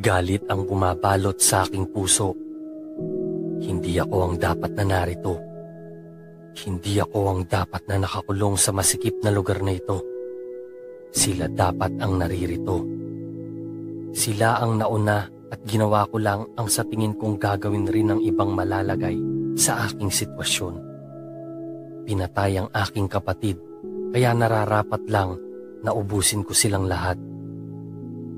Galit ang bumabalot sa aking puso. Hindi ako ang dapat na narito. Hindi ako ang dapat na nakakulong sa masikip na lugar na ito. Sila dapat ang naririto. Sila ang nauna at ginawa ko lang ang sa tingin kong gagawin rin ng ibang malalagay sa aking sitwasyon. Pinatay ang aking kapatid, kaya nararapat lang na ubusin ko silang lahat.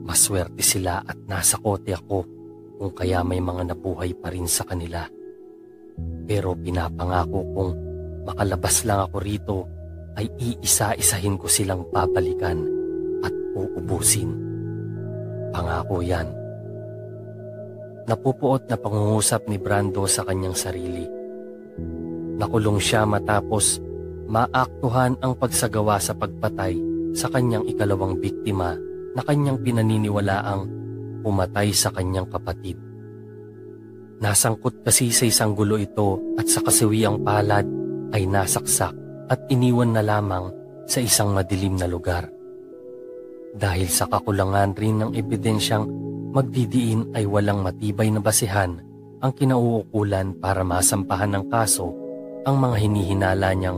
Maswerte sila at nasa kote ako kung kaya may mga nabuhay pa rin sa kanila. Pero pinapangako kong makalabas lang ako rito ay iisa-isahin ko silang babalikan at uubusin. Pangako yan. Napupuot na pangungusap ni Brando sa kanyang sarili. Nakulong siya matapos maaktuhan ang pagsagawa sa pagpatay sa kanyang ikalawang biktima na kanyang pinaniniwalaang pumatay sa kanyang kapatid. Nasangkot kasi sa isang gulo ito at sa kasawiang palad ay nasaksak at iniwan na lamang sa isang madilim na lugar. Dahil sa kakulangan rin ng ebidensyang magdidiin ay walang matibay na basehan ang kinauukulan para masampahan ng kaso ang mga hinihinala niyang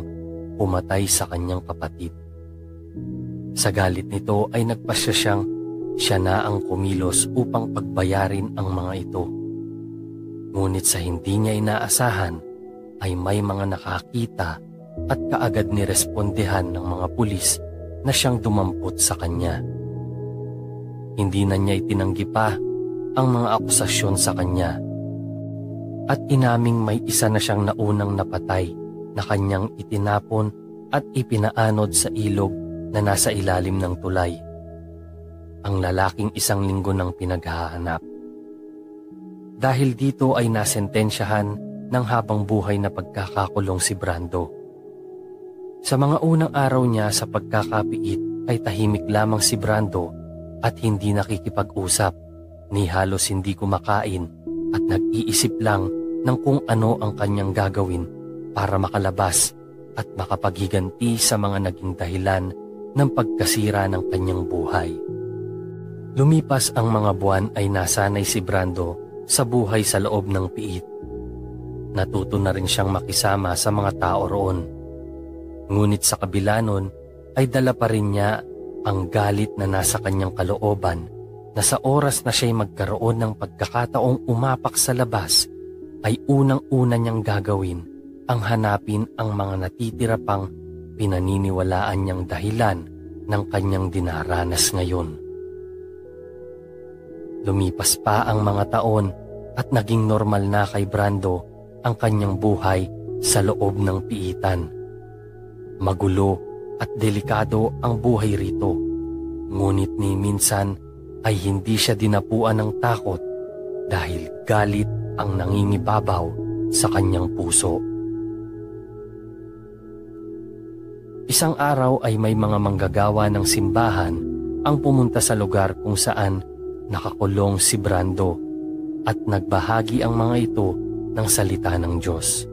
pumatay sa kanyang kapatid. Sa galit nito ay nagpasya siyang siya na ang kumilos upang pagbayarin ang mga ito. Ngunit sa hindi niya inaasahan ay may mga nakakita at kaagad nirespondehan ng mga pulis na siyang dumampot sa kanya. Hindi na niya itinanggi pa ang mga akusasyon sa kanya at inaming may isa na siyang naunang napatay na kanyang itinapon at ipinaanod sa ilog na nasa ilalim ng tulay, ang lalaking isang linggo ng pinaghahanap. Dahil dito ay nasentensyahan ng habang buhay na pagkakakulong si Brando. Sa mga unang araw niya sa pagkakapiit ay tahimik lamang si Brando at hindi nakikipag-usap, ni halos hindi kumakain at nag-iisip lang ng kung ano ang kanyang gagawin para makalabas at makapaghiganti sa mga naging dahilan ng pagkasira ng kanyang buhay. Lumipas ang mga buwan ay nasanay si Brando sa buhay sa loob ng Piit. Natuto na rin siyang makisama sa mga tao roon. Ngunit sa kabila nun ay dala pa rin niya ang galit na nasa kanyang kalooban na sa oras na siya'y magkaroon ng pagkakataong umapak sa labas ay unang-una niyang gagawin ang hanapin ang mga natitira pang pinaniniwalaan niyang dahilan ng kanyang dinaranas ngayon. Lumipas pa ang mga taon at naging normal na kay Brando ang kanyang buhay sa loob ng Piitan. Magulo at delikado ang buhay rito, ngunit ni minsan ay hindi siya dinapuan ng takot dahil galit ang nangingibabaw sa kanyang puso. Isang araw ay may mga manggagawa ng simbahan ang pumunta sa lugar kung saan nakakulong si Brando at nagbahagi ang mga ito ng salita ng Diyos.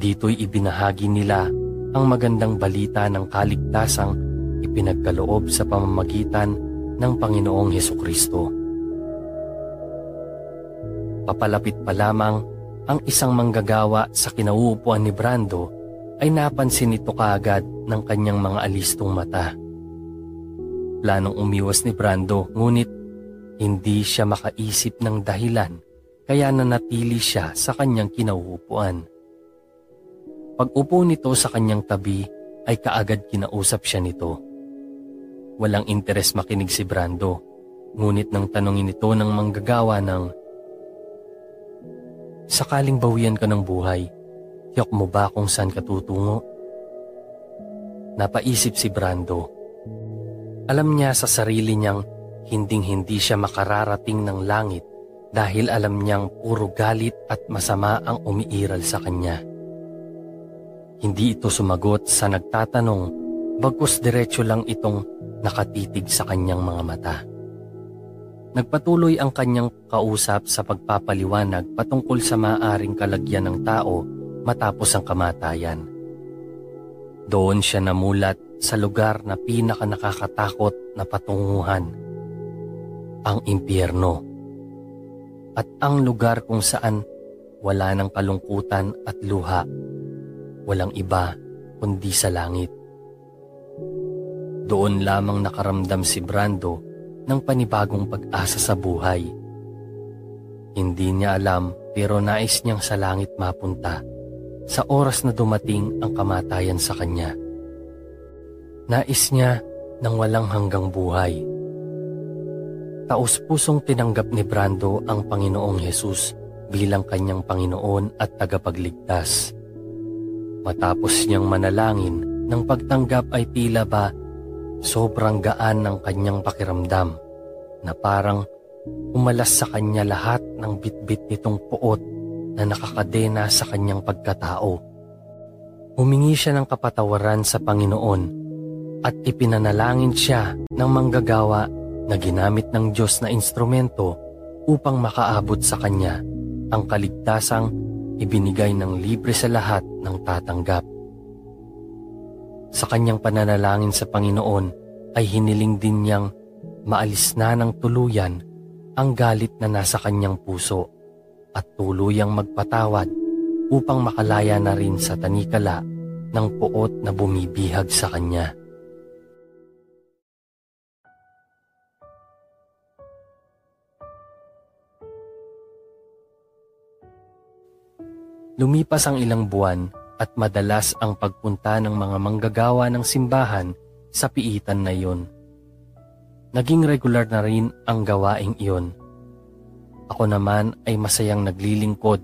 Dito'y ibinahagi nila ang magandang balita ng kaligtasang ipinagkaloob sa pamamagitan ng Panginoong Hesukristo. Papalapit pa lamang ang isang manggagawa sa kinauupuan ni Brando ay napansin nito kaagad ng kanyang mga alistong mata. Planong umiwas ni Brando, ngunit hindi siya makaisip ng dahilan kaya nanatili siya sa kanyang kinauupuan. Pag-upo nito sa kanyang tabi ay kaagad kinausap siya nito. Walang interes makinig si Brando, ngunit nang tanongin ito ng manggagawa ng, "Sakaling bawian ka ng buhay, tiyok mo ba kung saan ka tutungo?" Napaisip si Brando. Alam niya sa sarili niyang hinding-hindi siya makararating ng langit dahil alam niyang puro galit at masama ang umiiral sa kanya. Hindi ito sumagot sa nagtatanong, bagkus diretso lang itong nakatitig sa kanyang mga mata. Nagpatuloy ang kanyang kausap sa pagpapaliwanag patungkol sa maaaring kalagyan ng tao matapos ang kamatayan. Doon siya namulat sa lugar na pinakanakakatakot na patunguhan, ang impyerno, at ang lugar kung saan wala ng kalungkutan at luha, walang iba kundi sa langit. Doon lamang nakaramdam si Brando ng panibagong pag-asa sa buhay. Hindi niya alam pero nais niyang sa langit mapunta sa oras na dumating ang kamatayan sa kanya. Nais niya ng walang hanggang buhay. Taos-pusong tinanggap ni Brando ang Panginoong Hesus bilang kanyang Panginoon at tagapagligtas. Matapos niyang manalangin, ng pagtanggap ay tila ba sobrang gaan ng kanyang pakiramdam na parang umalas sa kanya lahat ng bitbit nitong puot na nakakadena sa kanyang pagkatao. Humingi siya ng kapatawaran sa Panginoon at ipinanalangin siya ng manggagawa na ginamit ng Diyos na instrumento upang makaabot sa kanya ang kaligtasang ibinigay ng libre sa lahat ng tatanggap. Sa kanyang pananalangin sa Panginoon ay hiniling din niyang maalis na ng tuluyan ang galit na nasa kanyang puso at tuluyang magpatawad upang makalaya na rin sa tanikala ng puot na bumibihag sa kanya. Lumipas ang ilang buwan, at madalas ang pagpunta ng mga manggagawa ng simbahan sa piitan na iyon. Naging regular na rin ang gawaing iyon. Ako naman ay masayang naglilingkod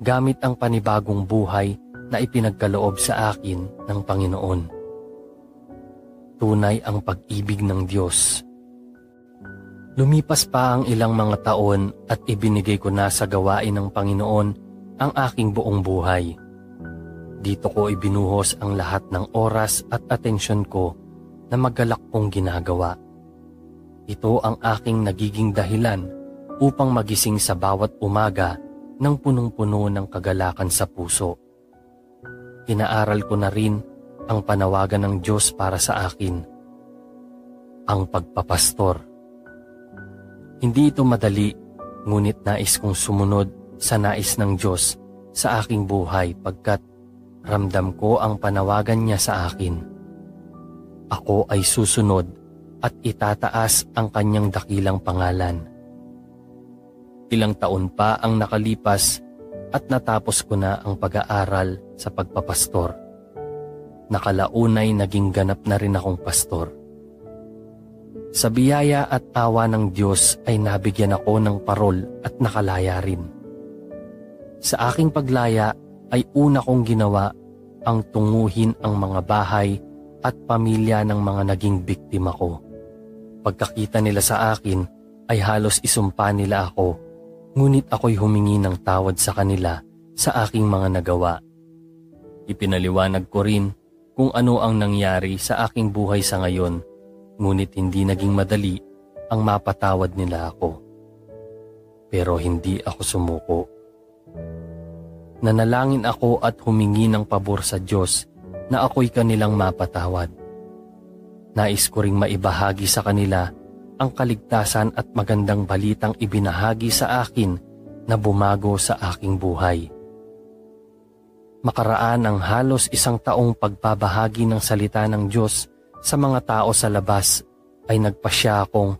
gamit ang panibagong buhay na ipinagkaloob sa akin ng Panginoon. Tunay ang pag-ibig ng Diyos. Lumipas pa ang ilang mga taon at ibinigay ko na sa gawain ng Panginoon ang aking buong buhay. Dito ko ibinuhos ang lahat ng oras at atensyon ko na magalak kong ginagawa. Ito ang aking nagiging dahilan upang magising sa bawat umaga ng punong-puno ng kagalakan sa puso. Inaaral ko na rin ang panawagan ng Diyos para sa akin, ang pagpapastor. Hindi ito madali, ngunit nais kong sumunod sa nais ng Diyos sa aking buhay pagkat ramdam ko ang panawagan niya sa akin. Ako ay susunod at itataas ang kanyang dakilang pangalan. Ilang taon pa ang nakalipas at natapos ko na ang pag-aaral sa pagpapastor. Nakalaunay naging ganap na rin akong pastor. Sa biyaya at awa ng Diyos ay nabigyan ako ng parol at nakalaya rin. Sa aking paglaya ay una kong ginawa ang tunguhin ang mga bahay at pamilya ng mga naging biktima ko. Pagkakita nila sa akin ay halos isumpa nila ako, ngunit ako'y humingi ng tawad sa kanila sa aking mga nagawa. Ipinaliwanag ko rin kung ano ang nangyari sa aking buhay sa ngayon, ngunit hindi naging madali ang mapatawad nila ako. Pero hindi ako sumuko. Nanalangin ako at humingi ng pabor sa Diyos na ako'y kanilang mapatawad. Nais ko ring maibahagi sa kanila ang kaligtasan at magandang balitang ibinahagi sa akin na bumago sa aking buhay. Makaraan ang halos isang taong pagbabahagi ng salita ng Diyos sa mga tao sa labas ay nagpasya akong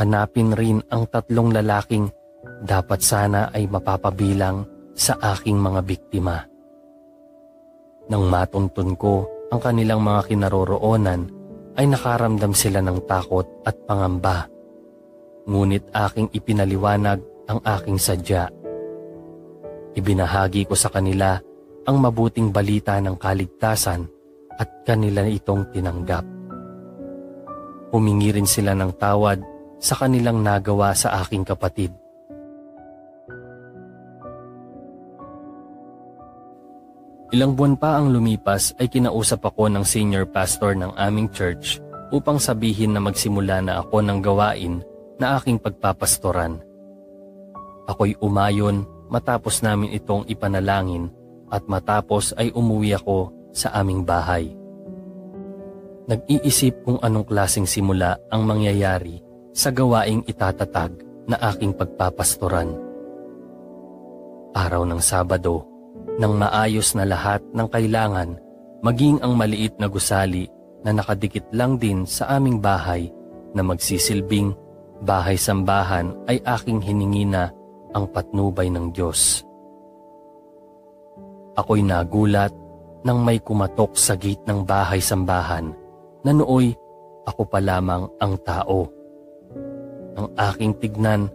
hanapin rin ang tatlong lalaking dapat sana ay mapapabilang sa aking mga biktima. Nang matuntun ko ang kanilang mga kinaroroonan, ay nakaramdam sila ng takot at pangamba. Ngunit aking ipinaliwanag ang aking sadya. Ibinahagi ko sa kanila ang mabuting balita ng kaligtasan at kanila itong tinanggap. Humingi rin sila ng tawad sa kanilang nagawa sa aking kapatid Ilang buwan pa ang lumipas ay kinausap ako ng senior pastor ng aming church upang sabihin na magsimula na ako ng gawain na aking pagpapastoran. Ako'y umayon matapos namin itong ipanalangin at matapos ay umuwi ako sa aming bahay. Nag-iisip kung anong klaseng simula ang mangyayari sa gawaing itatatag na aking pagpapastoran. Araw ng Sabado, nang maayos na lahat ng kailangan, maging ang maliit na gusali na nakadikit lang din sa aming bahay na magsisilbing bahay-sambahan ay aking hiningi na ang patnubay ng Diyos. Ako'y nagulat nang may kumatok sa gate ng bahay-sambahan na nooy ako pa lamang ang tao. Ang aking tignan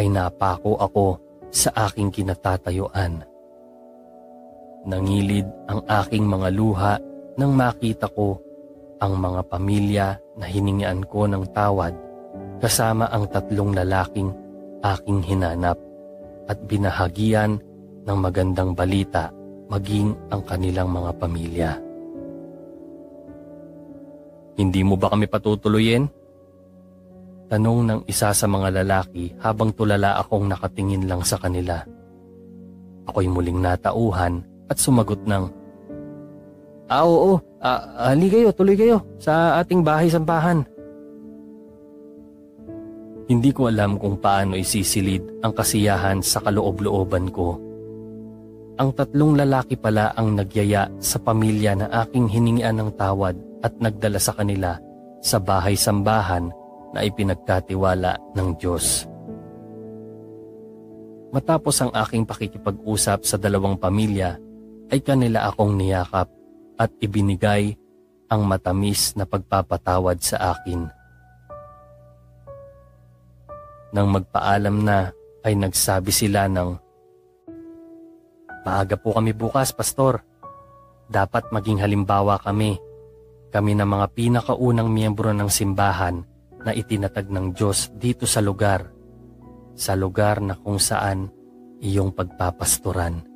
ay napako ako sa aking kinatatayuan. Nangilid ang aking mga luha nang makita ko ang mga pamilya na hiningian ko ng tawad kasama ang 3 lalaking aking hinanap at binahagian ng magandang balita maging ang kanilang mga pamilya. "Hindi mo ba kami patutuloyin?" tanong ng isa sa mga lalaki habang tulala akong nakatingin lang sa kanila. Ako'y muling natauhan at sumagot ng, "Oo, hali kayo, tuloy kayo sa ating bahay-sambahan." Hindi ko alam kung paano isisilid ang kasiyahan sa kaloob-looban ko. Ang 3 lalaki pala ang nagyaya sa pamilya na aking hiningian ng tawad at nagdala sa kanila sa bahay-sambahan na ipinagkatiwala ng Diyos. Matapos ang aking pakikipag-usap sa 2 pamilya, ay kanila akong niyakap at ibinigay ang matamis na pagpapatawad sa akin. Nang magpaalam na, ay nagsabi sila ng, "Maaga po kami bukas, Pastor. Dapat maging halimbawa kami. Kami na mga pinakaunang miyembro ng simbahan na itinatag ng Diyos dito sa lugar na kung saan iyong pagpapastoran."